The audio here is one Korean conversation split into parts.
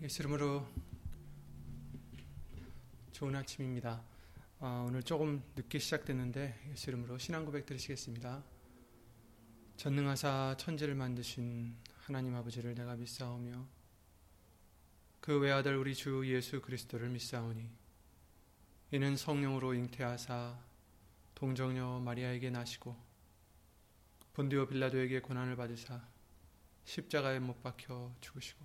예수 이름으로 좋은 아침입니다. 오늘 조금 늦게 시작됐는데 예수 이름으로 신앙 고백 드리시겠습니다. 전능하사 천지를 만드신 하나님 아버지를 내가 믿사오며 그 외아들 우리 주 예수 그리스도를 믿사오니 이는 성령으로 잉태하사 동정녀 마리아에게 나시고 본디오 빌라도에게 고난을 받으사 십자가에 못 박혀 죽으시고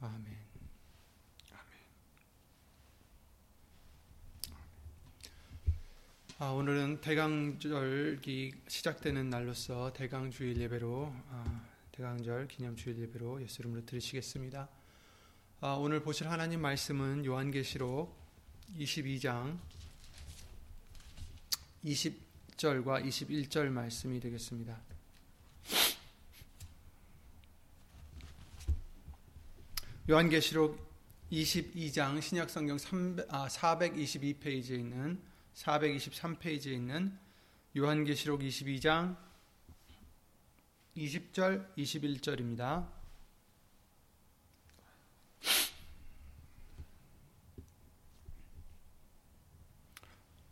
아멘. 오늘은 대강절기 시작되는 날로서 대강주일 예배로 대강절 기념주일 예배로 예수 이름으로 드리시겠습니다. 오늘 보실 하나님 말씀은 요한계시록 22장 20절과 21절 말씀이 되겠습니다. 요한계시록 22장 신약성경 422페이지에 있는 423페이지에 있는 요한계시록 22장 20절 21절입니다.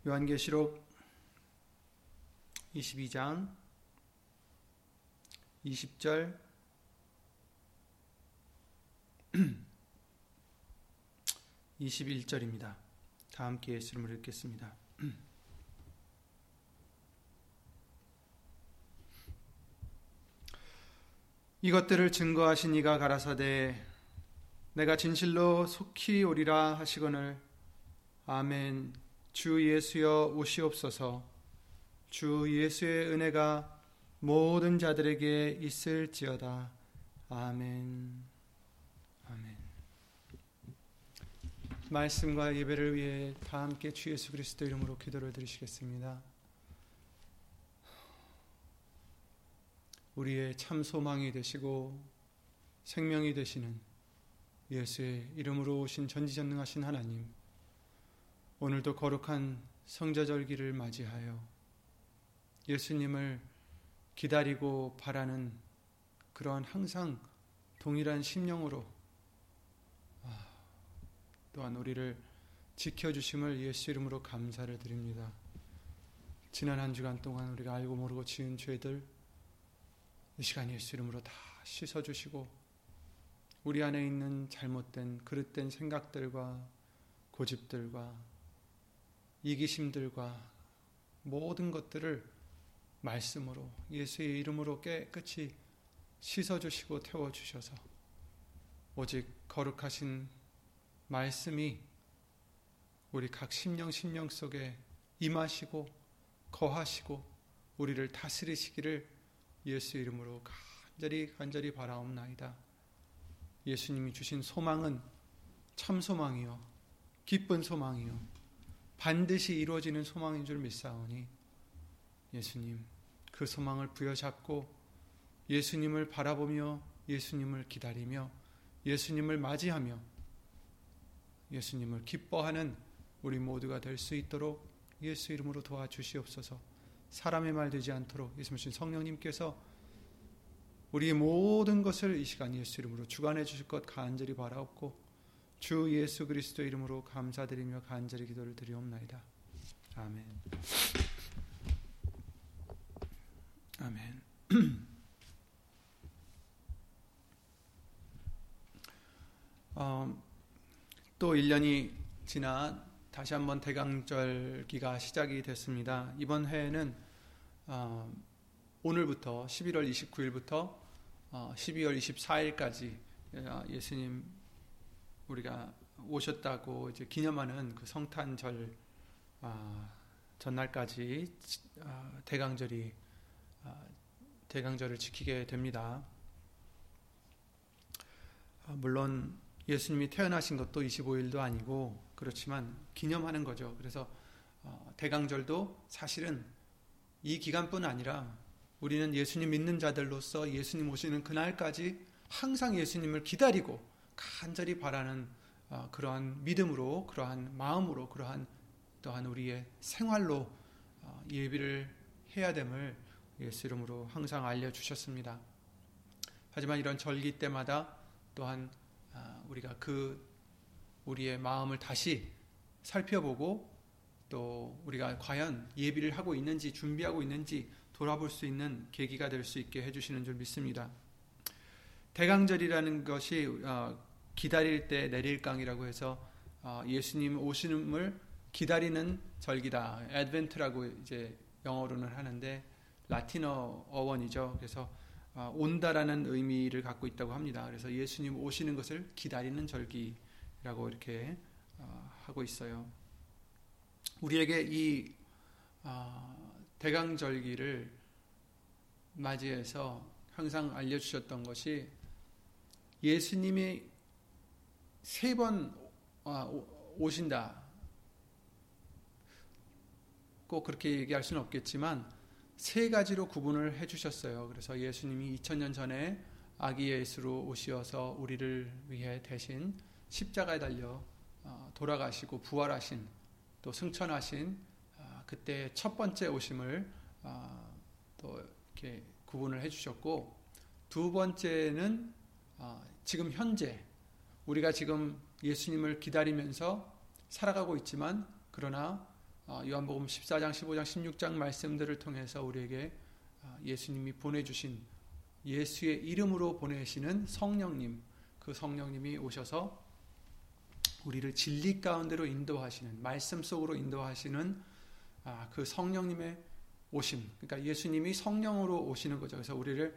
요한계시록 22장 20절 21절입니다. 다 함께 예수 이름으로 읽겠습니다. 이것들을 증거하신 이가 가라사대 내가 진실로 속히 오리라 하시거늘 아멘. 주 예수여 오시옵소서. 주 예수의 은혜가 모든 자들에게 있을지어다. 아멘. 아멘. 말씀과 예배를 위해 다 함께 주 예수 그리스도 이름으로 기도를 드리시겠습니다. 우리의 참 소망이 되시고 생명이 되시는 예수의 이름으로 오신 전지전능하신 하나님, 오늘도 거룩한 성자절기를 맞이하여 예수님을 기다리고 바라는 그러한 항상 동일한 심령으로 또한 우리를 지켜주심을 예수 이름으로 감사를 드립니다. 지난 한 주간 동안 우리가 알고 모르고 지은 죄들 이 시간 예수 이름으로 다 씻어주시고 우리 안에 있는 잘못된 그릇된 생각들과 고집들과 이기심들과 모든 것들을 말씀으로 예수의 이름으로 깨끗이 씻어주시고 태워주셔서 오직 거룩하신 말씀이 우리 각 심령 속에 임하시고 거하시고 우리를 다스리시기를 예수 이름으로 간절히 바라옵나이다. 예수님이 주신 소망은 참 소망이요 기쁜 소망이요 반드시 이루어지는 소망인 줄 믿사오니 예수님 그 소망을 부여잡고 예수님을 바라보며 예수님을 기다리며 예수님을 맞이하며 예수님을 기뻐하는 우리 모두가 될 수 있도록 예수 이름으로 도와주시옵소서. 사람의 말 되지 않도록 예수님 성령님께서 우리의 모든 것을 이 시간 예수 이름으로 주관해 주실 것 간절히 바라옵고 주 예수 그리스도 이름으로 감사드리며 간절히 기도를 드리옵나이다. 아멘. 아멘. 또 1년이 지나 다시 한번 대강절기가 시작이 됐습니다. 이번 해에는 오늘부터 11월 29일부터 12월 24일까지 예수님 우리가 오셨다고 이제 기념하는 그 성탄절 전날까지 대강절을 지키게 됩니다. 물론 예수님이 태어나신 것도 25일도 아니고 그렇지만 기념하는 거죠. 그래서 대강절도 사실은 이 기간뿐 아니라 우리는 예수님 믿는 자들로서 예수님 오시는 그날까지 항상 예수님을 기다리고 간절히 바라는 그러한 믿음으로, 그러한 마음으로, 그러한 또한 우리의 생활로 예비를 해야 됨을 예수 이름으로 항상 알려주셨습니다. 하지만 이런 절기 때마다 또한 우리가 우리의 마음을 다시 살펴보고 또 우리가 과연 예비를 하고 있는지 준비하고 있는지 돌아볼 수 있는 계기가 될 수 있게 해주시는 줄 믿습니다. 대강절이라는 것이 기다릴 때 내릴 강이라고 해서 예수님 오심을 기다리는 절기다. Advent라고 이제 영어로는 하는데 라틴어 어원이죠. 그래서 온다라는 의미를 갖고 있다고 합니다. 그래서 예수님 오시는 것을 기다리는 절기라고 이렇게 하고 있어요. 우리에게 이 대강절기를 맞이해서 항상 알려주셨던 것이 예수님이 세 번 오신다. 꼭 그렇게 얘기할 수는 없겠지만 세 가지로 구분을 해주셨어요. 그래서 예수님이 2000년 전에 아기 예수로 오시어서 우리를 위해 대신 십자가에 달려 돌아가시고 부활하신 또 승천하신 그때 첫 번째 오심을 또 이렇게 구분을 해주셨고, 두 번째는 지금 현재 우리가 지금 예수님을 기다리면서 살아가고 있지만 그러나 요한복음 14장, 15장, 16장 말씀들을 통해서 우리에게 예수님이 보내주신 예수의 이름으로 보내시는 성령님, 그 성령님이 오셔서 우리를 진리 가운데로 인도하시는, 말씀 속으로 인도하시는 그 성령님의 오심, 그러니까 예수님이 성령으로 오시는 거죠. 그래서 우리를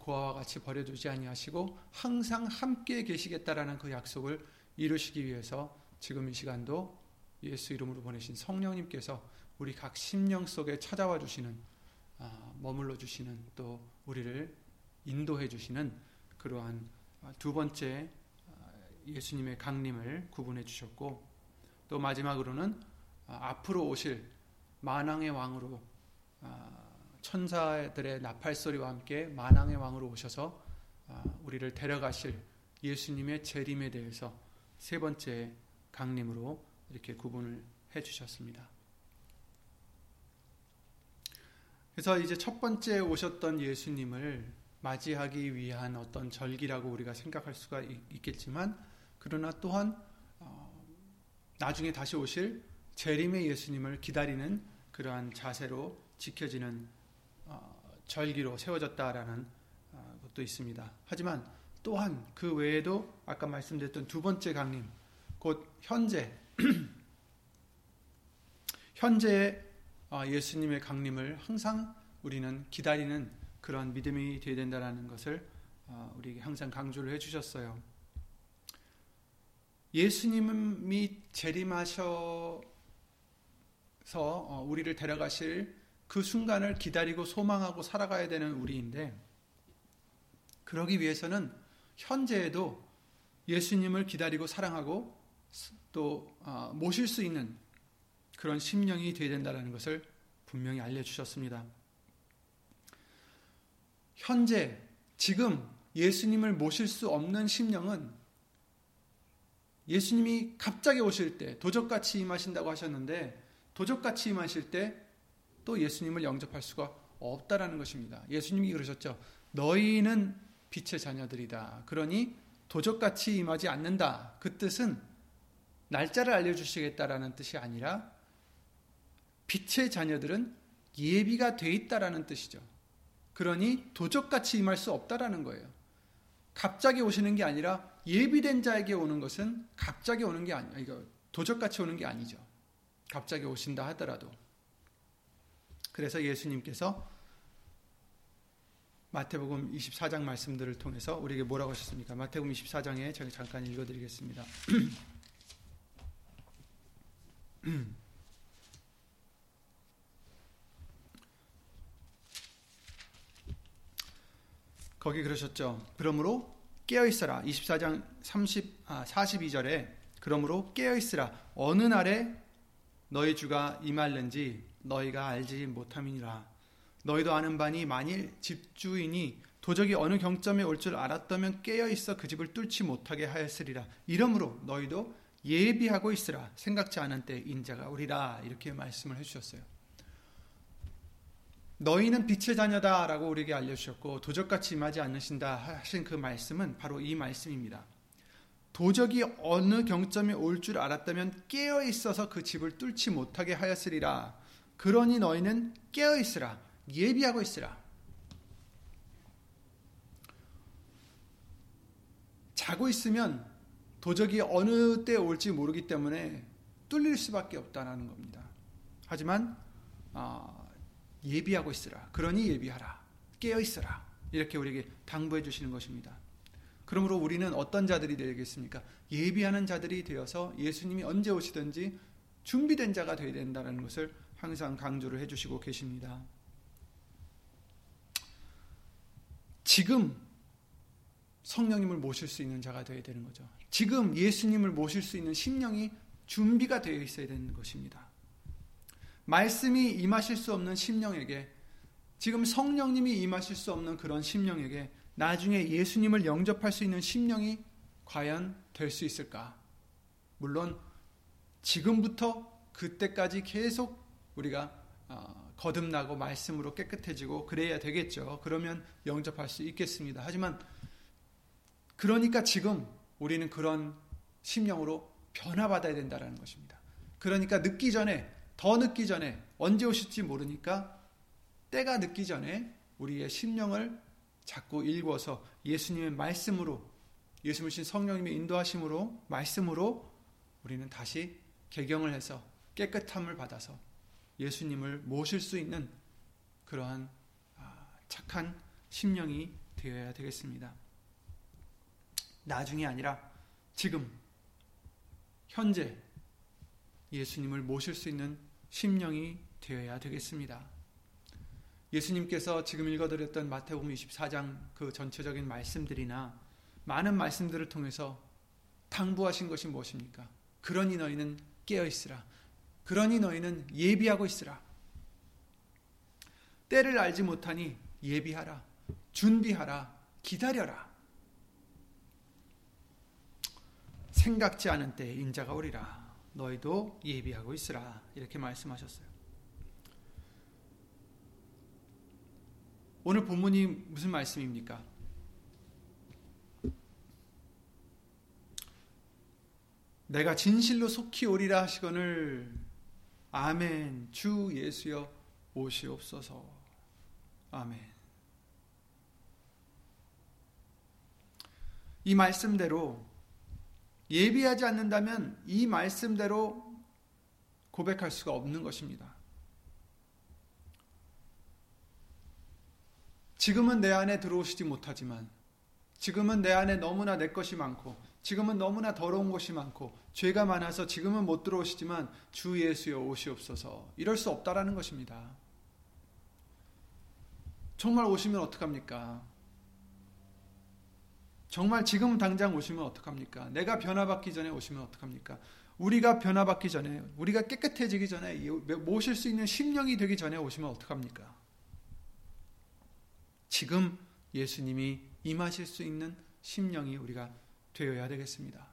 고아와 같이 버려두지 아니하시고 항상 함께 계시겠다라는 그 약속을 이루시기 위해서 지금 이 시간도 예수 이름으로 보내신 성령님께서 우리 각 심령 속에 찾아와 주시는, 머물러 주시는, 또 우리를 인도해 주시는 그러한 두 번째 예수님의 강림을 구분해 주셨고, 또 마지막으로는 앞으로 오실 만왕의 왕으로, 천사들의 나팔소리와 함께 만왕의 왕으로 오셔서 우리를 데려가실 예수님의 재림에 대해서 세 번째 강림으로 이렇게 구분을 해주셨습니다. 그래서 이제 첫 번째 오셨던 예수님을 맞이하기 위한 어떤 절기라고 우리가 생각할 수가 있겠지만, 그러나 또한 나중에 다시 오실 재림의 예수님을 기다리는 그러한 자세로 지켜지는 절기로 세워졌다라는 것도 있습니다. 하지만 또한 그 외에도 아까 말씀드렸던 두 번째 강림, 곧 현재의 예수님의 강림을 항상 우리는 기다리는 그런 믿음이 되어야 된다는 것을 우리에게 항상 강조를 해주셨어요. 예수님이 재림하셔서 우리를 데려가실 그 순간을 기다리고 소망하고 살아가야 되는 우리인데, 그러기 위해서는 현재에도 예수님을 기다리고 사랑하고 또 모실 수 있는 그런 심령이 되어야 된다는 것을 분명히 알려주셨습니다. 현재, 지금 예수님을 모실 수 없는 심령은 예수님이 갑자기 오실 때 도적같이 임하신다고 하셨는데, 도적같이 임하실 때 또 예수님을 영접할 수가 없다라는 것입니다. 예수님이 그러셨죠. 너희는 빛의 자녀들이다. 그러니 도적같이 임하지 않는다. 그 뜻은 날짜를 알려주시겠다라는 뜻이 아니라 빛의 자녀들은 예비가 돼 있다라는 뜻이죠. 그러니 도적같이 임할 수 없다라는 거예요. 갑자기 오시는 게 아니라 예비된 자에게 오는 것은 갑자기 오는 게 아니에요. 도적같이 오는 게 아니죠. 갑자기 오신다 하더라도. 그래서 예수님께서 마태복음 24장 말씀들을 통해서 우리에게 뭐라고 하셨습니까? 마태복음 24장에 제가 잠깐 읽어드리겠습니다. 거기 그러셨죠. 그러므로 깨어있어라. 24장 42절에 그러므로 깨어있으라. 어느 날에 너희 주가 임할는지 너희가 알지 못함이니라. 너희도 아는 바니 만일 집주인이 도적이 어느 경점에 올 줄 알았다면 깨어있어 그 집을 뚫지 못하게 하였으리라. 이러므로 너희도 예비하고 있으라. 생각지 않은 때 인자가 오리라. 이렇게 말씀을 해주셨어요. 너희는 빛의 자녀다 라고 우리에게 알려주셨고 도적같이 임하지 않으신다 하신 그 말씀은 바로 이 말씀입니다. 도적이 어느 경점에 올 줄 알았다면 깨어있어서 그 집을 뚫지 못하게 하였으리라. 그러니 너희는 깨어있으라. 예비하고 있으라. 자고 있으면 도적이 어느 때 올지 모르기 때문에 뚫릴 수밖에 없다는 겁니다. 하지만 예비하고 있으라. 그러니 예비하라. 깨어있으라. 이렇게 우리에게 당부해 주시는 것입니다. 그러므로 우리는 어떤 자들이 되겠습니까? 예비하는 자들이 되어서 예수님이 언제 오시든지 준비된 자가 되어야 된다는 것을 항상 강조를 해주시고 계십니다. 지금 성령님을 모실 수 있는 자가 되어야 되는 거죠. 지금 예수님을 모실 수 있는 심령이 준비가 되어 있어야 되는 것입니다. 말씀이 임하실 수 없는 심령에게, 지금 성령님이 임하실 수 없는 그런 심령에게 나중에 예수님을 영접할 수 있는 심령이 과연 될 수 있을까? 물론 지금부터 그때까지 계속 우리가 거듭나고 말씀으로 깨끗해지고 그래야 되겠죠. 그러면 영접할 수 있겠습니다. 하지만 그러니까 지금 우리는 그런 심령으로 변화받아야 된다는 것입니다. 그러니까 늦기 전에, 더 늦기 전에, 언제 오실지 모르니까 때가 늦기 전에 우리의 심령을 자꾸 읽어서 예수님의 말씀으로, 예수님을 신 성령님의 인도하심으로, 말씀으로 우리는 다시 개경을 해서 깨끗함을 받아서 예수님을 모실 수 있는 그러한 착한 심령이 되어야 되겠습니다. 나중이 아니라 지금 현재 예수님을 모실 수 있는 심령이 되어야 되겠습니다. 예수님께서 지금 읽어드렸던 마태복음 24장 그 전체적인 말씀들이나 많은 말씀들을 통해서 당부하신 것이 무엇입니까? 그러니 너희는 깨어있으라. 그러니 너희는 예비하고 있으라. 때를 알지 못하니 예비하라. 준비하라. 기다려라. 생각지 않은 때에 인자가 오리라. 너희도 예비하고 있으라. 이렇게 말씀하셨어요. 오늘 본문이 무슨 말씀입니까? 내가 진실로 속히 오리라 하시거늘 아멘. 주 예수여 오시옵소서. 아멘. 이 말씀대로 예비하지 않는다면 이 말씀대로 고백할 수가 없는 것입니다. 지금은 내 안에 들어오시지 못하지만, 지금은 내 안에 너무나 내 것이 많고, 지금은 너무나 더러운 것이 많고 죄가 많아서 지금은 못 들어오시지만 주 예수여 오시옵소서. 이럴 수 없다라는 것입니다. 정말 오시면 어떡합니까? 정말 지금 당장 오시면 어떡합니까? 내가 변화받기 전에 오시면 어떡합니까? 우리가 변화받기 전에, 우리가 깨끗해지기 전에, 모실 수 있는 심령이 되기 전에 오시면 어떡합니까? 지금 예수님이 임하실 수 있는 심령이 우리가 되어야 되겠습니다.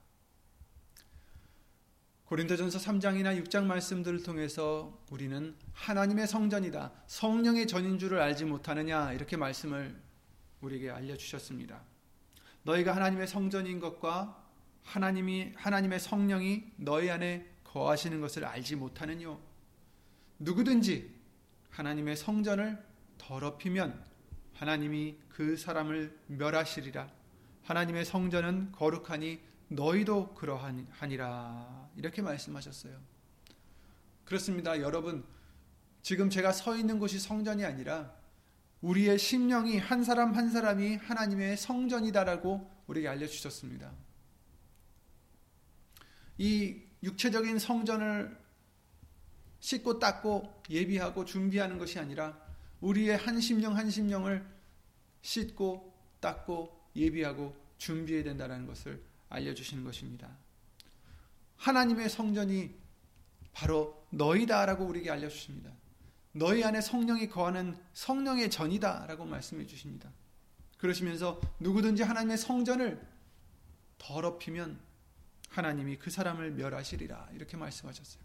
고린도전서 3장이나 6장 말씀들을 통해서 우리는 하나님의 성전이다, 성령의 전인 줄을 알지 못하느냐, 이렇게 말씀을 우리에게 알려주셨습니다. 너희가 하나님의 성전인 것과 하나님의 성령이 너희 안에 거하시는 것을 알지 못하느뇨. 누구든지 하나님의 성전을 더럽히면 하나님이 그 사람을 멸하시리라. 하나님의 성전은 거룩하니 너희도 그러하니라. 이렇게 말씀하셨어요. 그렇습니다. 여러분, 지금 제가 서 있는 곳이 성전이 아니라 우리의 심령이, 한 사람 한 사람이 하나님의 성전이다라고 우리에게 알려주셨습니다. 이 육체적인 성전을 씻고 닦고 예비하고 준비하는 것이 아니라 우리의 한 심령 한 심령을 씻고 닦고 예비하고 준비해야 된다는 것을 알려주시는 것입니다. 하나님의 성전이 바로 너희다라고 우리에게 알려주십니다. 너희 안에 성령이 거하는 성령의 전이다라고 말씀해 주십니다. 그러시면서 누구든지 하나님의 성전을 더럽히면 하나님이 그 사람을 멸하시리라 이렇게 말씀하셨어요.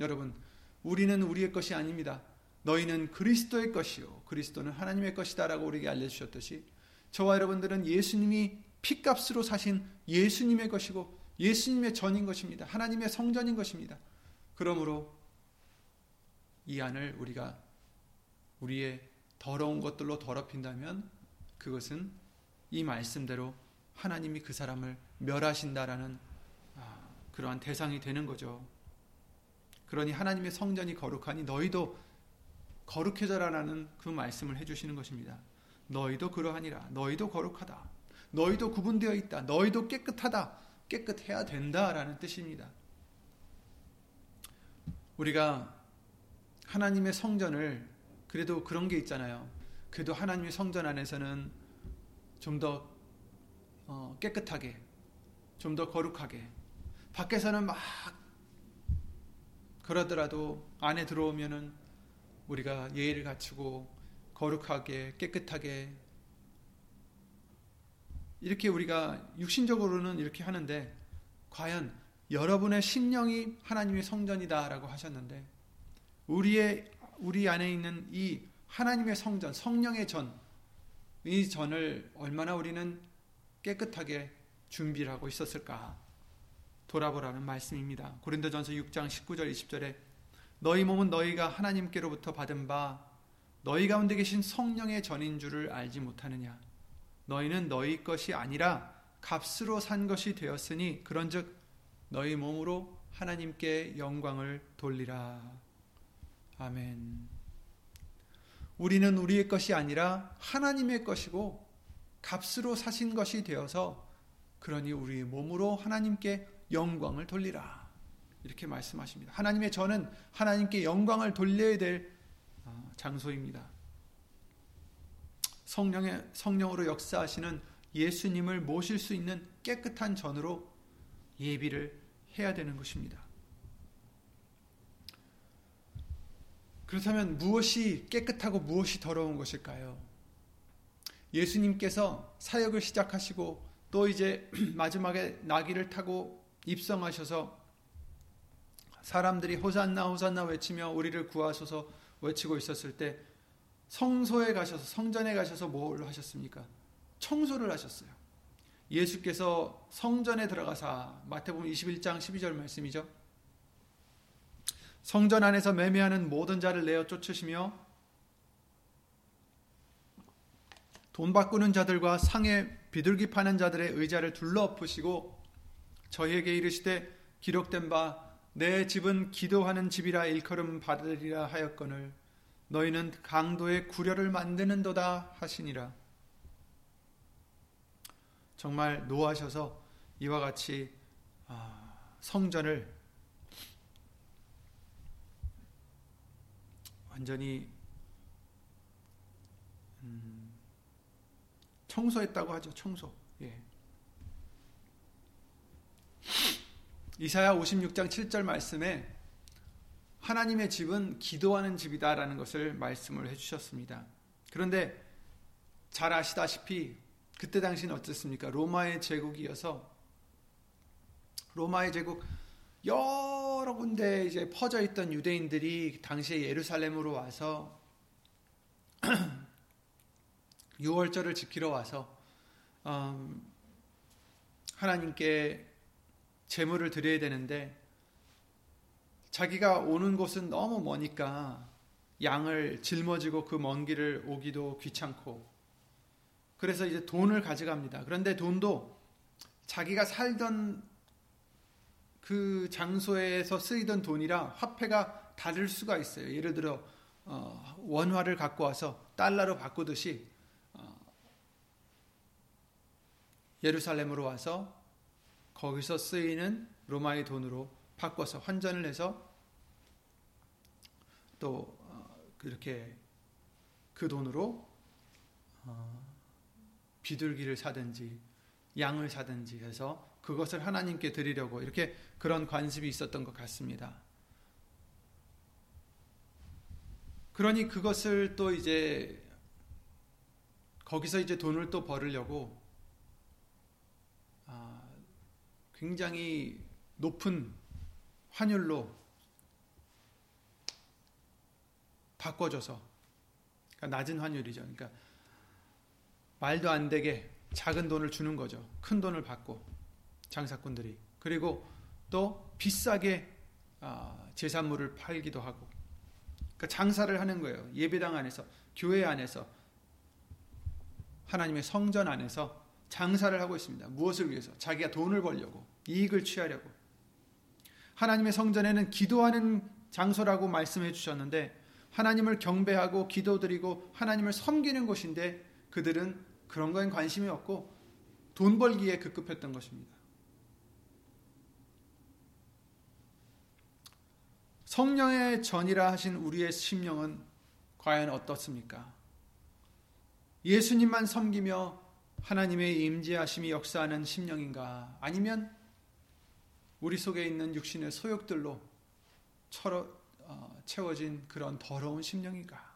여러분, 우리는 우리의 것이 아닙니다. 너희는 그리스도의 것이요 그리스도는 하나님의 것이다 라고 우리에게 알려주셨듯이 저와 여러분들은 예수님이 피값으로 사신 예수님의 것이고 예수님의 전인 것입니다. 하나님의 성전인 것입니다. 그러므로 이 안을 우리가 우리의 더러운 것들로 더럽힌다면 그것은 이 말씀대로 하나님이 그 사람을 멸하신다라는 그러한 대상이 되는 거죠. 그러니 하나님의 성전이 거룩하니 너희도 거룩해져라라는 그 말씀을 해주시는 것입니다. 너희도 그러하니라. 너희도 거룩하다. 너희도 구분되어 있다. 너희도 깨끗하다. 깨끗해야 된다라는 뜻입니다. 우리가 하나님의 성전을 그래도 그런 게 있잖아요. 그래도 하나님의 성전 안에서는 좀 더 깨끗하게, 좀 더 거룩하게, 밖에서는 막 그러더라도 안에 들어오면은 우리가 예의를 갖추고 거룩하게 깨끗하게 이렇게 우리가 육신적으로는 이렇게 하는데, 과연 여러분의 심령이 하나님의 성전이다라고 하셨는데 우리 안에 있는 이 하나님의 성전, 성령의 전, 이 전을 얼마나 우리는 깨끗하게 준비를 하고 있었을까 돌아보라는 말씀입니다. 고린도전서 6장 19절 20절에 너희 몸은 너희가 하나님께로부터 받은 바 너희 가운데 계신 성령의 전인 줄을 알지 못하느냐. 너희는 너희 것이 아니라 값으로 산 것이 되었으니 그런즉 너희 몸으로 하나님께 영광을 돌리라. 아멘. 우리는 우리의 것이 아니라 하나님의 것이고 값으로 사신 것이 되어서 그러니 우리의 몸으로 하나님께 영광을 돌리라 이렇게 말씀하십니다. 하나님의 전은 하나님께 영광을 돌려야 될 장소입니다. 성령으로 역사하시는 예수님을 모실 수 있는 깨끗한 전으로 예비를 해야 되는 것입니다. 그렇다면 무엇이 깨끗하고 무엇이 더러운 것일까요? 예수님께서 사역을 시작하시고 또 이제 마지막에 나귀를 타고 입성하셔서 사람들이 호산나 호산나 외치며 우리를 구하소서 외치고 있었을 때 성소에 가셔서, 성전에 가셔서 뭘 하셨습니까? 청소를 하셨어요. 예수께서 성전에 들어가사, 마태복음 21장 12절 말씀이죠. 성전 안에서 매매하는 모든 자를 내어 쫓으시며 돈 바꾸는 자들과 상에 비둘기 파는 자들의 의자를 둘러엎으시고 저희에게 이르시되 기록된 바 내 집은 기도하는 집이라 일컬음 받으리라 하였거늘 너희는 강도의 구려를 만드는도다 하시니라. 정말 노하셔서 이와 같이 성전을 완전히 청소했다고 하죠. 청소. 예. 이사야 56장 7절 말씀에 하나님의 집은 기도하는 집이다라는 것을 말씀을 해주셨습니다. 그런데 잘 아시다시피 그때 당시는 어땠습니까? 로마의 제국이어서 로마의 제국 여러 군데 이제 퍼져 있던 유대인들이 당시에 예루살렘으로 와서 유월절을 지키러 와서 하나님께 제물을 드려야 되는데 자기가 오는 곳은 너무 머니까 양을 짊어지고 그 먼 길을 오기도 귀찮고 그래서 이제 돈을 가져갑니다. 그런데 돈도 자기가 살던 그 장소에서 쓰이던 돈이라 화폐가 다를 수가 있어요. 예를 들어 원화를 갖고 와서 달러로 바꾸듯이 예루살렘으로 와서 거기서 쓰이는 로마의 돈으로 바꿔서 환전을 해서 또 이렇게 그 돈으로 비둘기를 사든지 양을 사든지 해서 그것을 하나님께 드리려고 이렇게 그런 관습이 있었던 것 같습니다. 그러니 그것을 또 이제 거기서 이제 돈을 또 벌으려고 굉장히 높은 환율로 바꿔줘서, 그러니까 낮은 환율이죠. 그러니까 말도 안 되게 작은 돈을 주는 거죠. 큰 돈을 받고 장사꾼들이. 그리고 또 비싸게 제산물을 팔기도 하고, 그러니까 장사를 하는 거예요. 예배당 안에서, 교회 안에서, 하나님의 성전 안에서 장사를 하고 있습니다. 무엇을 위해서? 자기가 돈을 벌려고, 이익을 취하려고. 하나님의 성전에는 기도하는 장소라고 말씀해 주셨는데, 하나님을 경배하고 기도드리고 하나님을 섬기는 곳인데, 그들은 그런 거엔 관심이 없고 돈 벌기에 급급했던 것입니다. 성령의 전이라 하신 우리의 심령은 과연 어떻습니까? 예수님만 섬기며 하나님의 임재하심이 역사하는 심령인가? 아니면 우리 속에 있는 육신의 소욕들로 채워진 그런 더러운 심령인가?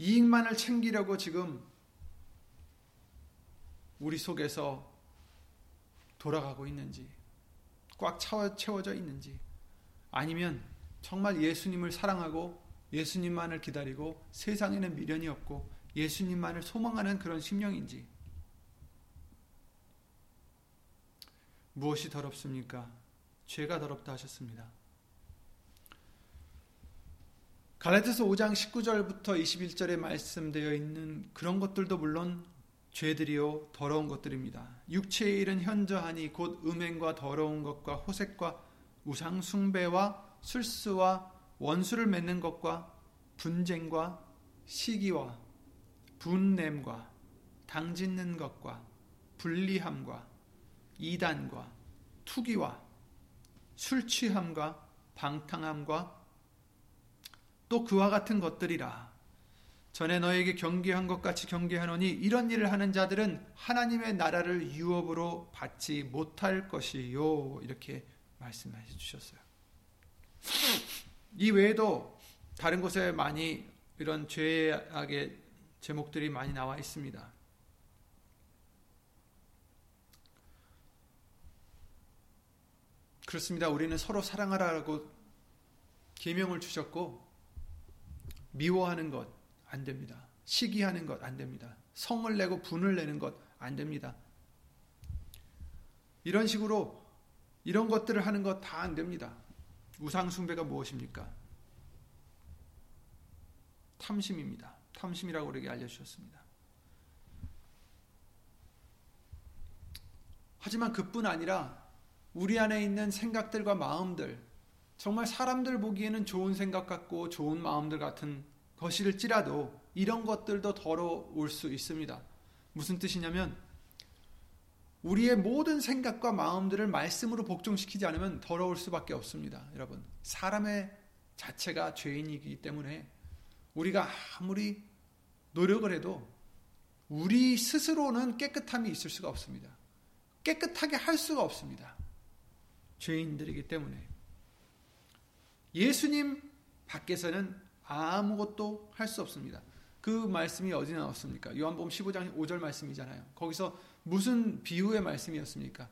이익만을 챙기려고 지금 우리 속에서 돌아가고 있는지, 꽉 채워져 있는지, 아니면 정말 예수님을 사랑하고 예수님만을 기다리고 세상에는 미련이 없고 예수님만을 소망하는 그런 심령인지. 무엇이 더럽습니까? 죄가 더럽다 하셨습니다. 갈라디아서 5장 19절부터 21절에 말씀되어 있는 그런 것들도 물론 죄들이요 더러운 것들입니다. 육체의 일은 현저하니 곧 음행과 더러운 것과 호색과 우상 숭배와 술수와 원수를 맺는 것과 분쟁과 시기와 분냄과 당짓는 것과 불리함과 이단과 투기와 술취함과 방탕함과 또 그와 같은 것들이라. 전에 너에게 경계한 것 같이 경계하노니 이런 일을 하는 자들은 하나님의 나라를 유업으로 받지 못할 것이요. 이렇게 말씀해 주셨어요. 이 외에도 다른 곳에 많이 이런 죄악의 제목들이 많이 나와 있습니다. 그렇습니다. 우리는 서로 사랑하라고 계명을 주셨고, 미워하는 것 안 됩니다. 시기하는 것 안 됩니다. 성을 내고 분을 내는 것 안 됩니다. 이런 식으로 이런 것들을 하는 것 다 안 됩니다. 우상 숭배가 무엇입니까? 탐심입니다. 탐심이라고 우리에게 알려주셨습니다. 하지만 그뿐 아니라 우리 안에 있는 생각들과 마음들, 정말 사람들 보기에는 좋은 생각 같고 좋은 마음들 같은 것일지라도 이런 것들도 더러울 수 있습니다. 무슨 뜻이냐면 우리의 모든 생각과 마음들을 말씀으로 복종시키지 않으면 더러울 수밖에 없습니다. 여러분, 사람의 자체가 죄인이기 때문에 우리가 아무리 노력을 해도 우리 스스로는 깨끗함이 있을 수가 없습니다. 깨끗하게 할 수가 없습니다. 죄인들이기 때문에. 예수님 밖에서는 아무것도 할 수 없습니다. 그 말씀이 어디 나왔습니까? 요한복음 15장 5절 말씀이잖아요. 거기서 무슨 비유의 말씀이었습니까?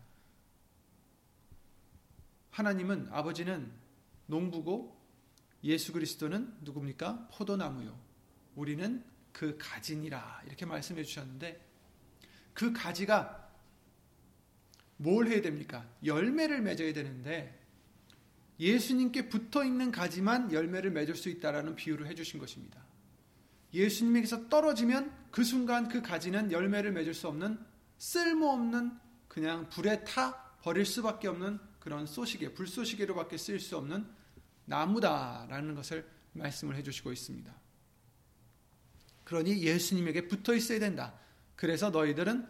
하나님은, 아버지는 농부고 예수 그리스도는 누굽니까? 포도나무요. 우리는 그 가지니라. 이렇게 말씀해 주셨는데, 그 가지가 뭘 해야 됩니까? 열매를 맺어야 되는데, 예수님께 붙어있는 가지만 열매를 맺을 수 있다라는 비유를 해주신 것입니다. 예수님에게서 떨어지면 그 순간 그 가지는 열매를 맺을 수 없는, 쓸모없는, 그냥 불에 타 버릴 수밖에 없는 그런 쏘시개, 불쏘시개로밖에 쓰일 수 없는 나무다라는 것을 말씀을 해주시고 있습니다. 그러니 예수님에게 붙어 있어야 된다. 그래서 너희들은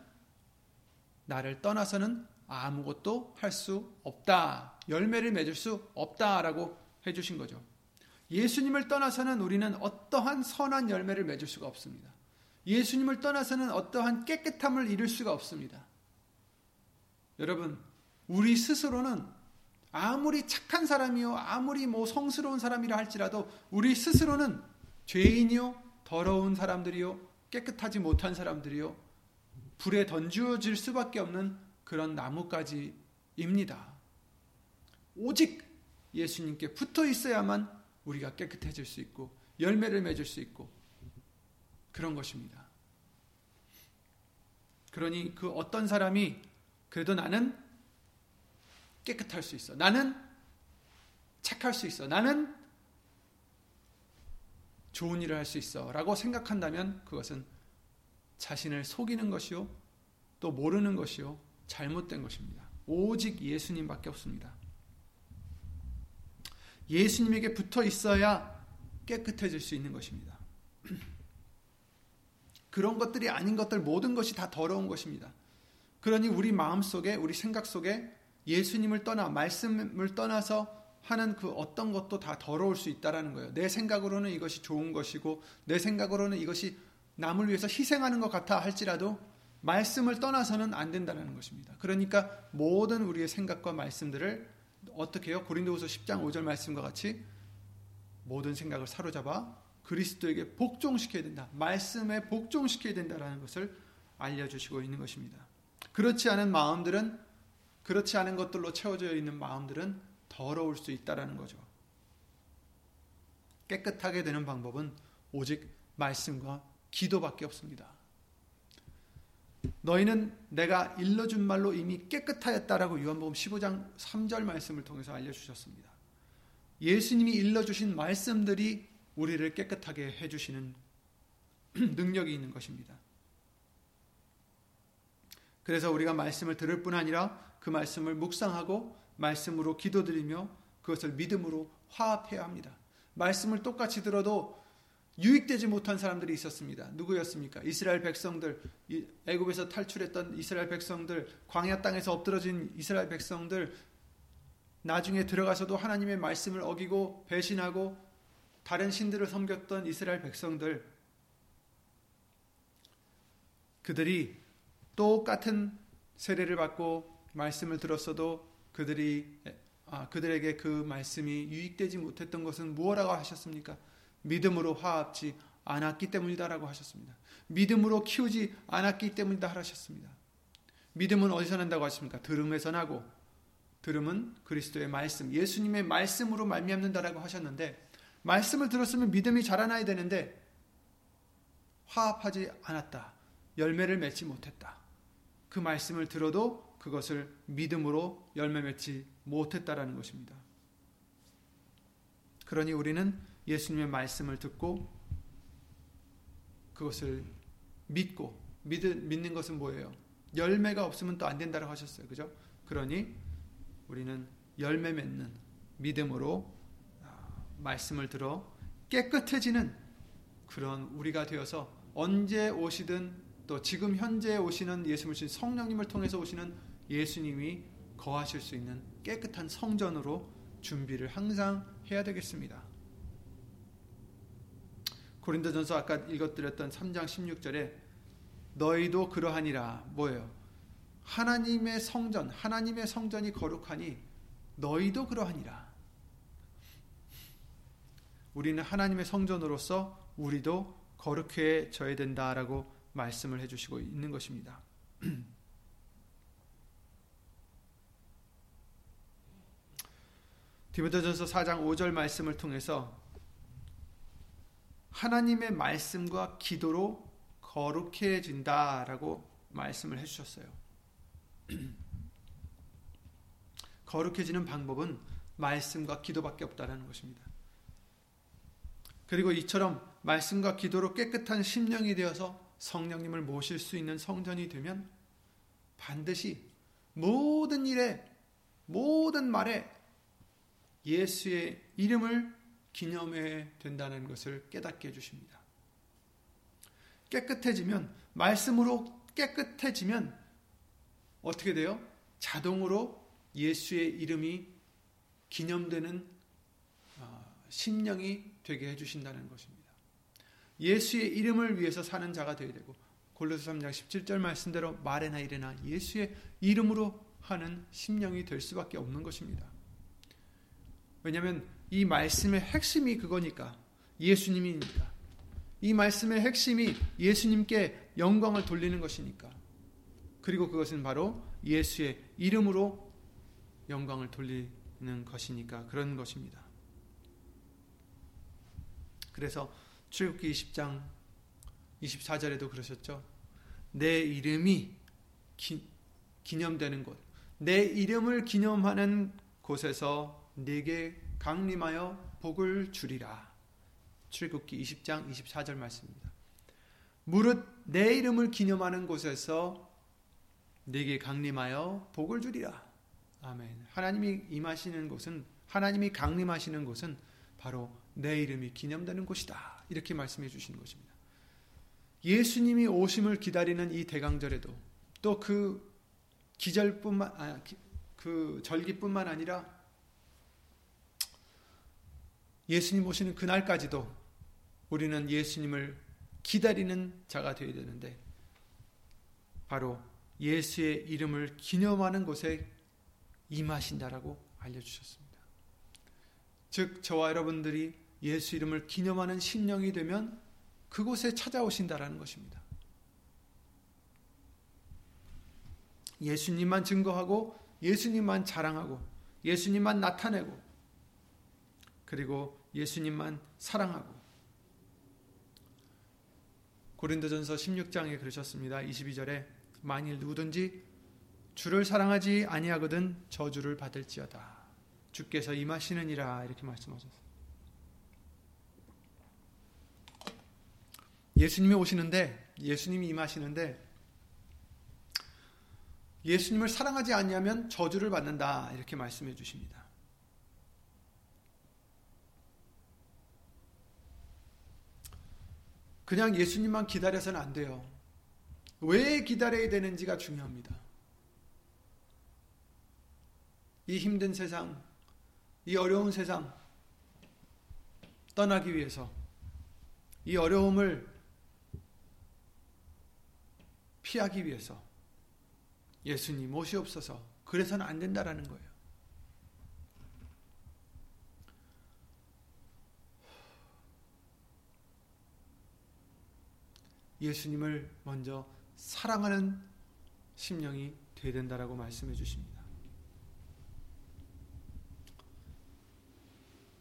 나를 떠나서는 아무것도 할 수 없다. 열매를 맺을 수 없다라고 해주신 거죠. 예수님을 떠나서는 우리는 어떠한 선한 열매를 맺을 수가 없습니다. 예수님을 떠나서는 어떠한 깨끗함을 이룰 수가 없습니다. 여러분, 우리 스스로는 아무리 착한 사람이요, 아무리 성스러운 사람이라 할지라도 우리 스스로는 죄인이요, 더러운 사람들이요, 깨끗하지 못한 사람들이요, 불에 던져질 수밖에 없는 그런 나뭇가지입니다. 오직 예수님께 붙어 있어야만 우리가 깨끗해질 수 있고 열매를 맺을 수 있고 그런 것입니다. 그러니 그 어떤 사람이 그래도 나는 깨끗할 수 있어, 나는 착할 수 있어, 나는 좋은 일을 할 수 있어 라고 생각한다면 그것은 자신을 속이는 것이요, 또 모르는 것이요, 잘못된 것입니다. 오직 예수님밖에 없습니다. 예수님에게 붙어 있어야 깨끗해질 수 있는 것입니다. 그런 것들이 아닌 것들, 모든 것이 다 더러운 것입니다. 그러니 우리 마음 속에, 우리 생각 속에 예수님을 떠나, 말씀을 떠나서 하는 그 어떤 것도 다 더러울 수 있다라는 거예요. 내 생각으로는 이것이 좋은 것이고, 내 생각으로는 이것이 남을 위해서 희생하는 것 같아 할지라도 말씀을 떠나서는 안 된다는 것입니다. 그러니까 모든 우리의 생각과 말씀들을 어떻게 해요? 고린도후서 10장 5절 말씀과 같이 모든 생각을 사로잡아 그리스도에게 복종시켜야 된다, 말씀에 복종시켜야 된다라는 것을 알려주시고 있는 것입니다. 그렇지 않은 마음들은, 그렇지 않은 것들로 채워져 있는 마음들은 더러울 수 있다라는 거죠. 깨끗하게 되는 방법은 오직 말씀과 기도밖에 없습니다. 너희는 내가 일러준 말로 이미 깨끗하였다라고 요한복음 15장 3절 말씀을 통해서 알려주셨습니다. 예수님이 일러주신 말씀들이 우리를 깨끗하게 해주시는 능력이 있는 것입니다. 그래서 우리가 말씀을 들을 뿐 아니라 그 말씀을 묵상하고 말씀으로 기도드리며 그것을 믿음으로 화합해야 합니다. 말씀을 똑같이 들어도 유익되지 못한 사람들이 있었습니다. 누구였습니까? 이스라엘 백성들, 애굽에서 탈출했던 이스라엘 백성들, 광야 땅에서 엎드러진 이스라엘 백성들, 나중에 들어가서도 하나님의 말씀을 어기고 배신하고 다른 신들을 섬겼던 이스라엘 백성들, 그들이 똑같은 세례를 받고 말씀을 들었어도 그들에게 그 말씀이 유익되지 못했던 것은 무엇이라고 하셨습니까? 믿음으로 화합지 않았기 때문이다라고 하셨습니다. 믿음으로 키우지 않았기 때문이다 하셨습니다. 믿음은 어디서 난다고 하십니까? 들음에서 나고, 들음은 그리스도의 말씀, 예수님의 말씀으로 말미암는다라고 하셨는데, 말씀을 들었으면 믿음이 자라나야 되는데 화합하지 않았다, 열매를 맺지 못했다, 그 말씀을 들어도 그것을 믿음으로 열매 맺지 못했다라는 것입니다. 그러니 우리는 예수님의 말씀을 듣고 그것을 믿고, 믿는 것은 뭐예요? 열매가 없으면 또 안 된다고 하셨어요. 그죠? 그러니 우리는 열매 맺는 믿음으로 말씀을 들어 깨끗해지는 그런 우리가 되어서 언제 오시든, 또 지금 현재 오시는 예수님이신 성령님을 통해서 오시는 예수님이 거하실 수 있는 깨끗한 성전으로 준비를 항상 해야 되겠습니다. 고린도전서 아까 읽어드렸던 3장 16절에 너희도 그러하니라, 뭐예요? 하나님의 성전, 하나님의 성전이 거룩하니 너희도 그러하니라. 우리는 하나님의 성전으로서 우리도 거룩해져야 된다라고 말씀을 해주시고 있는 것입니다. 디모데전서 4장 5절 말씀을 통해서 하나님의 말씀과 기도로 거룩해진다라고 말씀을 해주셨어요. 거룩해지는 방법은 말씀과 기도밖에 없다는 것입니다. 그리고 이처럼 말씀과 기도로 깨끗한 심령이 되어서 성령님을 모실 수 있는 성전이 되면 반드시 모든 일에, 모든 말에 예수의 이름을 기념해야 된다는 것을 깨닫게 해주십니다. 깨끗해지면, 말씀으로 깨끗해지면 어떻게 돼요? 자동으로 예수의 이름이 기념되는 심령이 되게 해주신다는 것입니다. 예수의 이름을 위해서 사는 자가 되어야 되고, 골로새 3장 17절 말씀대로 말해나 이래나 예수의 이름으로 하는 심령이 될 수밖에 없는 것입니다. 왜냐하면 이 말씀의 핵심이 그거니까, 예수님이니까. 이 말씀의 핵심이 예수님께 영광을 돌리는 것이니까. 그리고 그것은 바로 예수의 이름으로 영광을 돌리는 것이니까 그런 것입니다. 그래서 출애굽기 20장 24절에도 그러셨죠. 내 이름이 기념되는 곳, 내 이름을 기념하는 곳에서 네게 강림하여 복을 주리라. 출애굽기 20장 24절 말씀입니다. 무릇 내 이름을 기념하는 곳에서 네게 강림하여 복을 주리라. 아멘. 하나님이 임하시는 곳은, 하나님이 강림하시는 곳은 바로 내 이름이 기념되는 곳이다. 이렇게 말씀해 주시는 것입니다. 예수님이 오심을 기다리는 이 대강절에도, 또 그 기절뿐만, 그 절기뿐만 아니라 예수님 오시는 그날까지도 우리는 예수님을 기다리는 자가 되어야 되는데, 바로 예수의 이름을 기념하는 곳에 임하신다라고 알려주셨습니다. 즉 저와 여러분들이 예수 이름을 기념하는 심령이 되면 그곳에 찾아오신다라는 것입니다. 예수님만 증거하고, 예수님만 자랑하고, 예수님만 나타내고, 그리고 예수님만 사랑하고. 고린도전서 16장에 그러셨습니다. 22절에 만일 누구든지 주를 사랑하지 아니하거든 저주를 받을지어다. 주께서 임하시느니라. 이렇게 말씀하셨습니다. 예수님이 오시는데, 예수님이 임하시는데 예수님을 사랑하지 아니하면 저주를 받는다. 이렇게 말씀해 주십니다. 그냥 예수님만 기다려서는 안 돼요. 왜 기다려야 되는지가 중요합니다. 이 힘든 세상, 이 어려운 세상 떠나기 위해서, 이 어려움을 피하기 위해서 예수님 오시옵소서, 그래서는 안 된다라는 거예요. 예수님을 먼저 사랑하는 심령이 되어야 된다라고 말씀해 주십니다.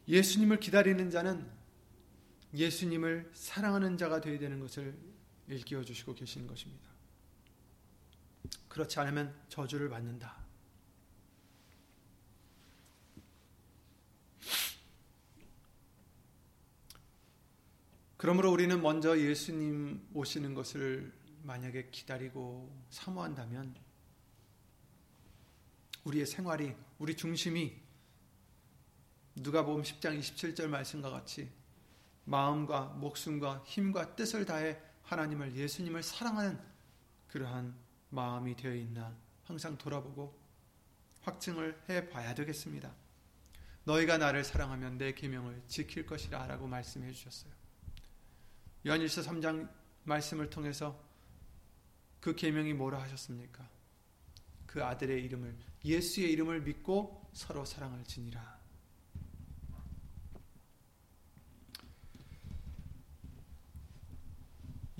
예수님을 기다리는 자는 예수님을 사랑하는 자가 되어야 되는 것을 일깨워 주시고 계시는 것입니다. 그렇지 않으면 저주를 받는다. 그러므로 우리는 먼저 예수님 오시는 것을 만약에 기다리고 사모한다면 우리의 생활이, 우리 중심이 누가복음 10장 27절 말씀과 같이 마음과 목숨과 힘과 뜻을 다해 하나님을, 예수님을 사랑하는 그러한 마음이 되어 있나 항상 돌아보고 확증을 해봐야 되겠습니다. 너희가 나를 사랑하면 내 계명을 지킬 것이라 라고 말씀해 주셨어요. 요한일서 3장 말씀을 통해서 그 계명이 뭐라 하셨습니까? 그 아들의 이름을, 예수의 이름을 믿고 서로 사랑을 지니라.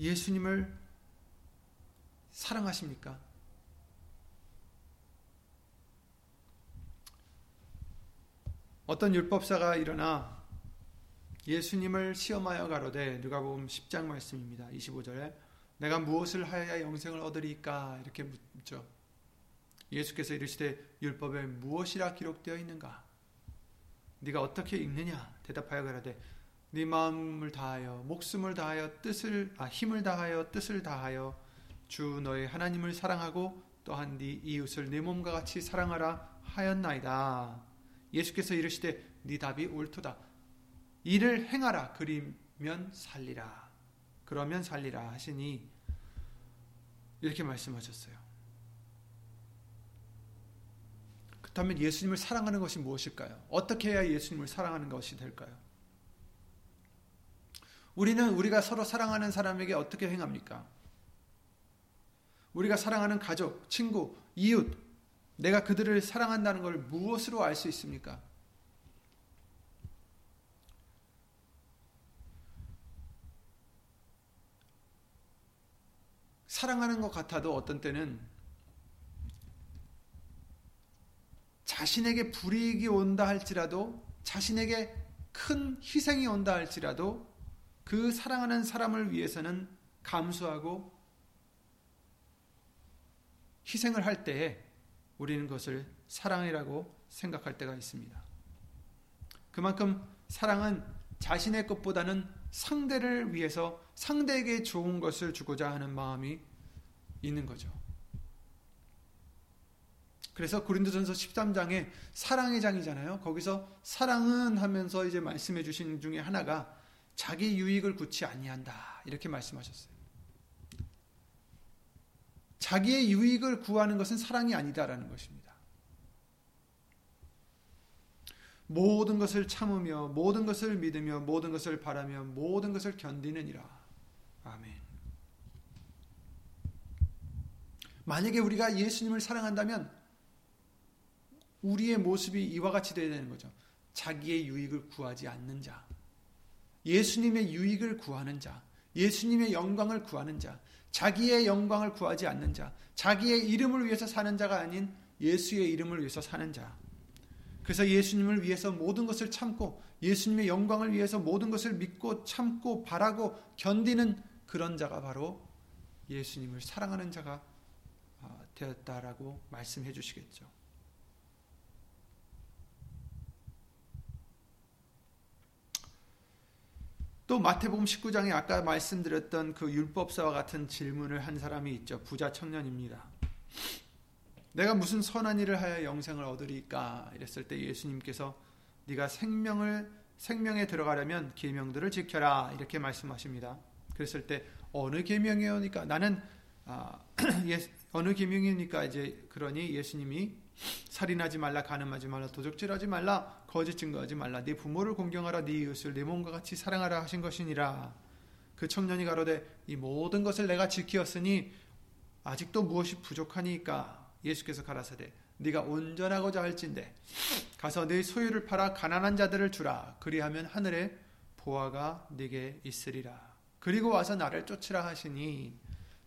예수님을 사랑하십니까? 어떤 율법사가 일어나 예수님을 시험하여 가로되, 누가복음 10장 말씀입니다. 25절에 내가 무엇을 하여야 영생을 얻으리까? 이렇게 묻죠. 예수께서 이르시되 율법에 무엇이라 기록되어 있는가? 네가 어떻게 읽느냐? 대답하여 가로되 네 마음을 다하여, 목숨을 다하여, 힘을 다하여, 뜻을 다하여 주 너의 하나님을 사랑하고 또한 네 이웃을 네 몸과 같이 사랑하라 하였나이다. 예수께서 이르시되 네 답이 옳도다. 이를 행하라. 그러면 살리라 하시니, 이렇게 말씀하셨어요. 그렇다면 예수님을 사랑하는 것이 무엇일까요? 어떻게 해야 예수님을 사랑하는 것이 될까요? 우리는 우리가 서로 사랑하는 사람에게 어떻게 행합니까? 우리가 사랑하는 가족, 친구, 이웃, 내가 그들을 사랑한다는 걸 무엇으로 알 수 있습니까? 사랑하는 것 같아도 어떤 때는 자신에게 불이익이 온다 할지라도, 자신에게 큰 희생이 온다 할지라도 그 사랑하는 사람을 위해서는 감수하고 희생을 할 때에 우리는 그것을 사랑이라고 생각할 때가 있습니다. 그만큼 사랑은 자신의 것보다는 상대를 위해서 상대에게 좋은 것을 주고자 하는 마음이 있는 거죠. 그래서 고린도전서 13장에 사랑의 장이잖아요. 거기서 사랑은 하면서 이제 말씀해 주신 중에 하나가 자기 유익을 구치 아니한다 이렇게 말씀하셨어요. 자기의 유익을 구하는 것은 사랑이 아니다라는 것입니다. 모든 것을 참으며 모든 것을 믿으며 모든 것을 바라며 모든 것을 견디느니라. 아멘. 만약에 우리가 예수님을 사랑한다면 우리의 모습이 이와 같이 되어야 되는 거죠. 자기의 유익을 구하지 않는 자, 예수님의 유익을 구하는 자, 예수님의 영광을 구하는 자, 자기의 영광을 구하지 않는 자, 자기의 이름을 위해서 사는 자가 아닌 예수의 이름을 위해서 사는 자. 그래서 예수님을 위해서 모든 것을 참고 예수님의 영광을 위해서 모든 것을 믿고 참고 바라고 견디는 그런 자가 바로 예수님을 사랑하는 자가 되었다라고 말씀해 주시겠죠. 또 마태복음 19장에 아까 말씀드렸던 그 율법사와 같은 질문을 한 사람이 있죠. 부자 청년입니다. 내가 무슨 선한 일을 하여 영생을 얻으리까 이랬을 때 예수님께서 네가 생명에 들어가려면 계명들을 지켜라 이렇게 말씀하십니다. 그랬을 때 어느 계명이니까 나는 어느 계명이니까 이제 그러니 예수님이 살인하지 말라, 간음하지 말라, 도적질하지 말라, 거짓 증거하지 말라, 네 부모를 공경하라, 네 이웃을 네 몸과 같이 사랑하라 하신 것이니라. 그 청년이 가로되 이 모든 것을 내가 지키었으니 아직도 무엇이 부족하니까? 예수께서 가라사대 네가 온전하고자 할진대 가서 네 소유를 팔아 가난한 자들을 주라. 그리하면 하늘에 보화가 네게 있으리라. 그리고 와서 나를 쫓으라 하시니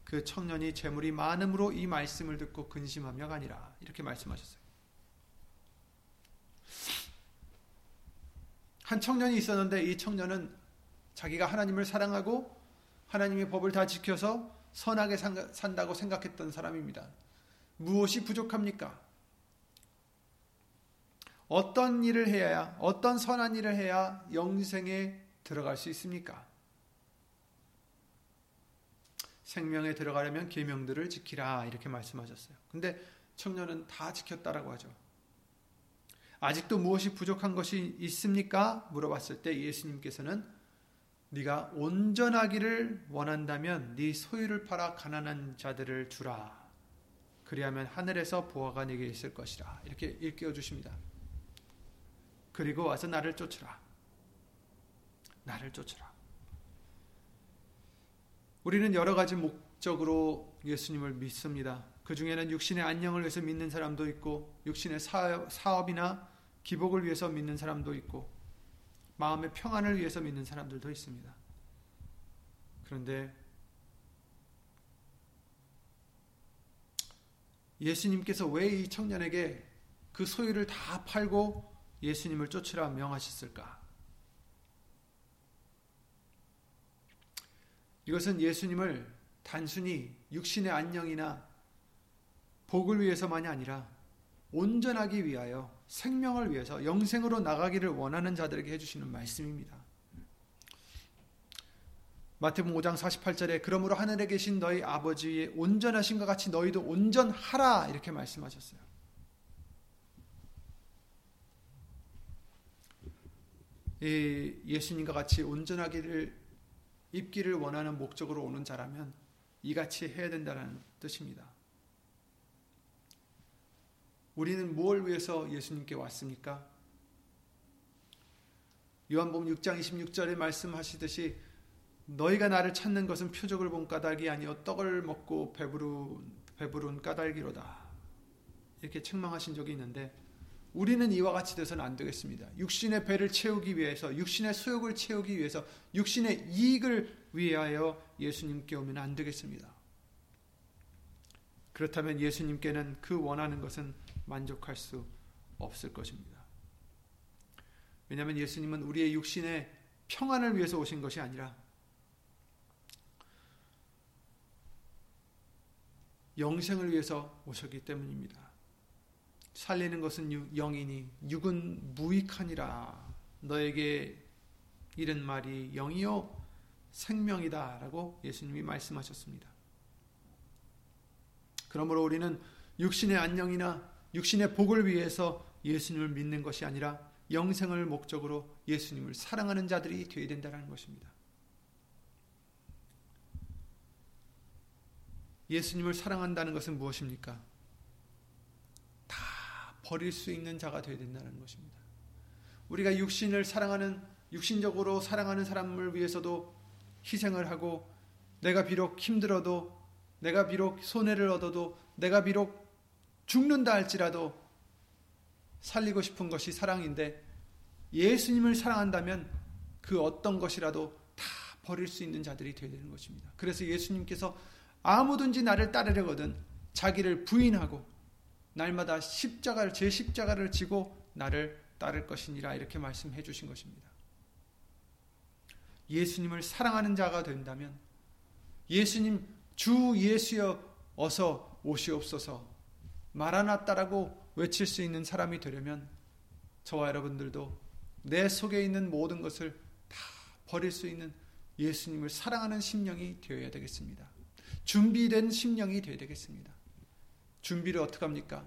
그 청년이 재물이 많음으로 이 말씀을 듣고 근심하며 가니라. 이렇게 말씀하셨어요. 한 청년이 있었는데 이 청년은 자기가 하나님을 사랑하고 하나님의 법을 다 지켜서 선하게 산다고 생각했던 사람입니다. 무엇이 부족합니까? 어떤 일을 해야, 어떤 선한 일을 해야 영생에 들어갈 수 있습니까? 생명에 들어가려면 계명들을 지키라 이렇게 말씀하셨어요. 근데 청년은 다 지켰다라고 하죠. 아직도 무엇이 부족한 것이 있습니까? 물어봤을 때 예수님께서는 네가 온전하기를 원한다면 네 소유를 팔아 가난한 자들을 주라. 그리하면 하늘에서 보화가 네게 있을 것이라. 이렇게 일깨워 주십니다. 그리고 와서 나를 쫓으라. 나를 쫓으라. 우리는 여러 가지 목적으로 예수님을 믿습니다. 그 중에는 육신의 안녕을 위해서 믿는 사람도 있고, 육신의 사업이나 기복을 위해서 믿는 사람도 있고, 마음의 평안을 위해서 믿는 사람들도 있습니다. 그런데 예수님께서 왜 이 청년에게 그 소유를 다 팔고 예수님을 쫓으라 명하셨을까? 이것은 예수님을 단순히 육신의 안녕이나 복을 위해서만이 아니라 온전하기 위하여, 생명을 위해서 영생으로 나가기를 원하는 자들에게 해주시는 말씀입니다. 마태복음 5장 48절에 그러므로 하늘에 계신 너희 아버지의 온전하신 것 같이 너희도 온전하라 이렇게 말씀하셨어요. 예수님과 같이 온전하기를 입기를 원하는 목적으로 오는 자라면 이같이 해야 된다는 뜻입니다. 우리는 무엇을 위해서 예수님께 왔습니까? 요한복음 6장 26절에 말씀하시듯이 너희가 나를 찾는 것은 표적을 본 까닭이 아니요 떡을 먹고 배부른 까닭이로다. 이렇게 책망하신 적이 있는데, 우리는 이와 같이 되서는 안 되겠습니다. 육신의 배를 채우기 위해서, 육신의 소욕을 채우기 위해서, 육신의 이익을 위하여 예수님께 오면 안 되겠습니다. 그렇다면 예수님께는 그 원하는 것은 만족할 수 없을 것입니다. 왜냐하면 예수님은 우리의 육신의 평안을 위해서 오신 것이 아니라 영생을 위해서 오셨기 때문입니다. 살리는 것은 영이니 육은 무익하니라. 너에게 이른 말이 영이요 생명이다 라고 예수님이 말씀하셨습니다. 그러므로 우리는 육신의 안녕이나 육신의 복을 위해서 예수님을 믿는 것이 아니라 영생을 목적으로 예수님을 사랑하는 자들이 되어야 된다는 것입니다. 예수님을 사랑한다는 것은 무엇입니까? 다 버릴 수 있는 자가 되어야 된다는 것입니다. 우리가 육신을 사랑하는, 육신적으로 사랑하는 사람을 위해서도 희생을 하고, 내가 비록 힘들어도, 내가 비록 손해를 얻어도, 내가 비록 죽는다 할지라도 살리고 싶은 것이 사랑인데, 예수님을 사랑한다면 그 어떤 것이라도 다 버릴 수 있는 자들이 되어야 되는 것입니다. 그래서 예수님께서 아무든지 나를 따르려거든 자기를 부인하고 날마다 십자가를, 제 십자가를 지고 나를 따를 것이니라, 이렇게 말씀해 주신 것입니다. 예수님을 사랑하는 자가 된다면, 예수님 주 예수여 어서 오시옵소서 마라나따라고 외칠 수 있는 사람이 되려면, 저와 여러분들도 내 속에 있는 모든 것을 다 버릴 수 있는 예수님을 사랑하는 심령이 되어야 되겠습니다. 준비된 심령이 되어야 되겠습니다. 준비를 어떻게 합니까?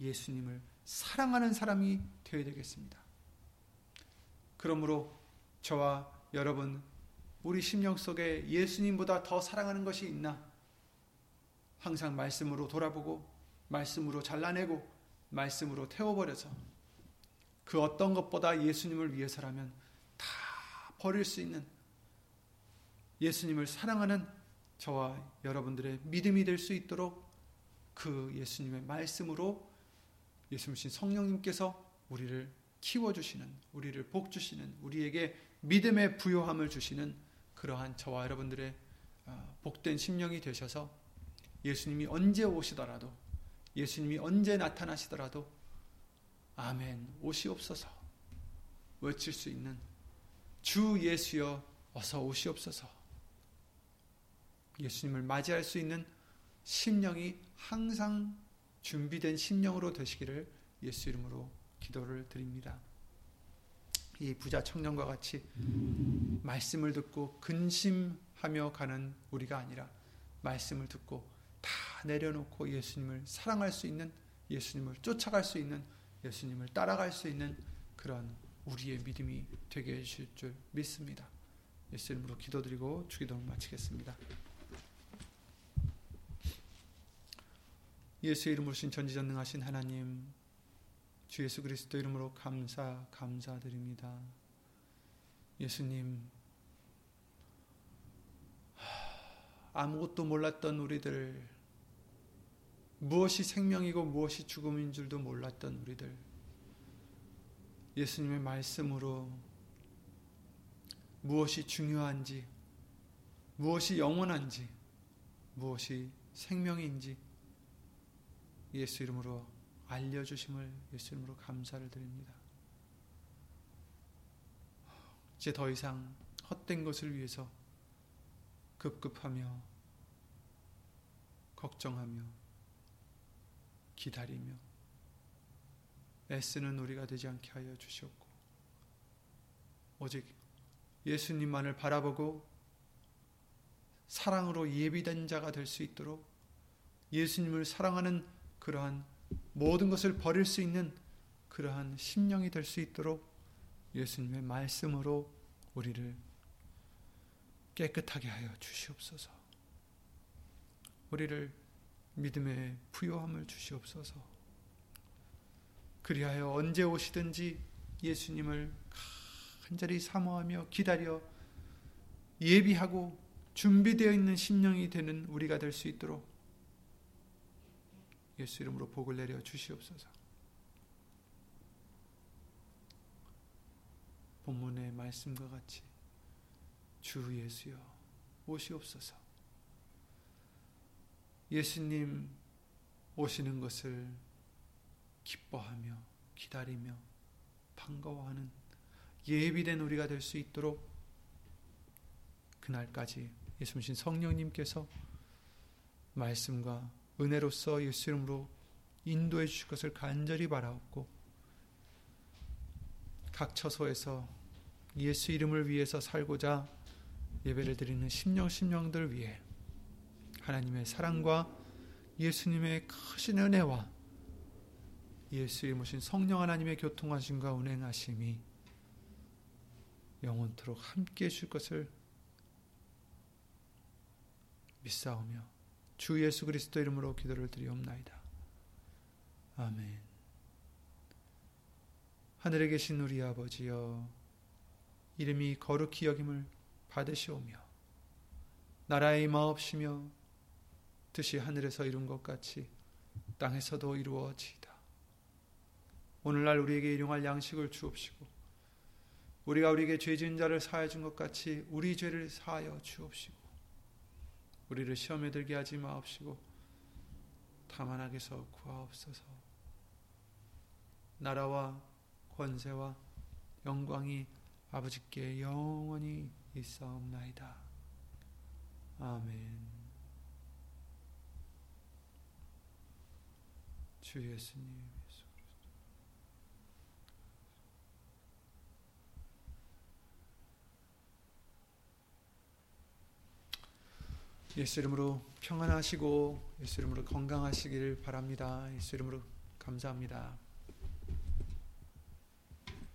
예수님을 사랑하는 사람이 되어야 되겠습니다. 그러므로 저와 여러분, 우리 심령 속에 예수님보다 더 사랑하는 것이 있나? 항상 말씀으로 돌아보고, 말씀으로 잘라내고, 말씀으로 태워버려서 그 어떤 것보다 예수님을 위해서라면 다 버릴 수 있는 예수님을 사랑하는 저와 여러분들의 믿음이 될 수 있도록, 그 예수님의 말씀으로 예수님이신 성령님께서 우리를 키워주시는, 우리를 복주시는, 우리에게 믿음의 부요함을 주시는 그러한 저와 여러분들의 복된 심령이 되셔서, 예수님이 언제 오시더라도, 예수님이 언제 나타나시더라도 아멘 오시옵소서 외칠 수 있는, 주 예수여 어서 오시옵소서 예수님을 맞이할 수 있는 심령이 항상 준비된 심령으로 되시기를 예수 이름으로 기도를 드립니다. 이 부자 청년과 같이 말씀을 듣고 근심하며 가는 우리가 아니라, 말씀을 듣고 다 내려놓고 예수님을 사랑할 수 있는, 예수님을 쫓아갈 수 있는, 예수님을 따라갈 수 있는 그런 우리의 믿음이 되게 해주실 줄 믿습니다. 예수 이름으로 기도드리고 주기도를 마치겠습니다. 예수 이름으로 신 전지전능하신 하나님, 주 예수 그리스도 이름으로 감사드립니다. 예수님, 아무것도 몰랐던 우리들, 무엇이 생명이고 무엇이 죽음인 줄도 몰랐던 우리들, 예수님의 말씀으로 무엇이 중요한지, 무엇이 영원한지, 무엇이 생명인지 예수 이름으로 알려주심을 예수 이름으로 감사를 드립니다. 이제 더 이상 헛된 것을 위해서 급급하며 걱정하며 기다리며 애쓰는 우리가 되지 않게 하여 주시옵고, 오직 예수님만을 바라보고 사랑으로 예비된 자가 될 수 있도록, 예수님을 사랑하는 그러한 모든 것을 버릴 수 있는 그러한 심령이 될 수 있도록, 예수님의 말씀으로 우리를 깨끗하게 하여 주시옵소서. 우리를 믿음의 부요함을 주시옵소서. 그리하여 언제 오시든지 예수님을 간절히 사모하며 기다려 예비하고 준비되어 있는 심령이 되는 우리가 될 수 있도록 예수 이름으로 복을 내려 주시옵소서. 본문의 말씀과 같이 주 예수여 오시옵소서. 예수님 오시는 것을 기뻐하며 기다리며 반가워하는 예비된 우리가 될 수 있도록 그날까지 예수님 성령님께서 말씀과 은혜로서 예수 이름으로 인도해 주실 것을 간절히 바라옵고, 각 처소에서 예수 이름을 위해서 살고자 예배를 드리는 심령들 위해 하나님의 사랑과 예수님의 크신 은혜와 예수의 모신 성령 하나님의 교통하심과 운행하심이 영원토록 함께해 줄 것을 믿사오며 주 예수 그리스도 이름으로 기도를 드리옵나이다. 아멘. 하늘에 계신 우리 아버지여, 이름이 거룩히 여김을 받으시오며 나라에 임하옵시며 뜻이 하늘에서 이룬 것 같이 땅에서도 이루어지이다. 오늘날 우리에게 일용할 양식을 주옵시고 우리가 우리에게 죄 지은 자를 사하여 준 것 같이 우리 죄를 사하여 주옵시고 우리를 시험에 들게 하지 마옵시고 다만 악에서 구하옵소서. 나라와 권세와 영광이 아버지께 영원히 있사옵나이다. 아멘. 주 예수님. 예수 이름으로 평안하시고 예수 이름으로 건강하시기를 바랍니다. 예수 이름으로 감사합니다.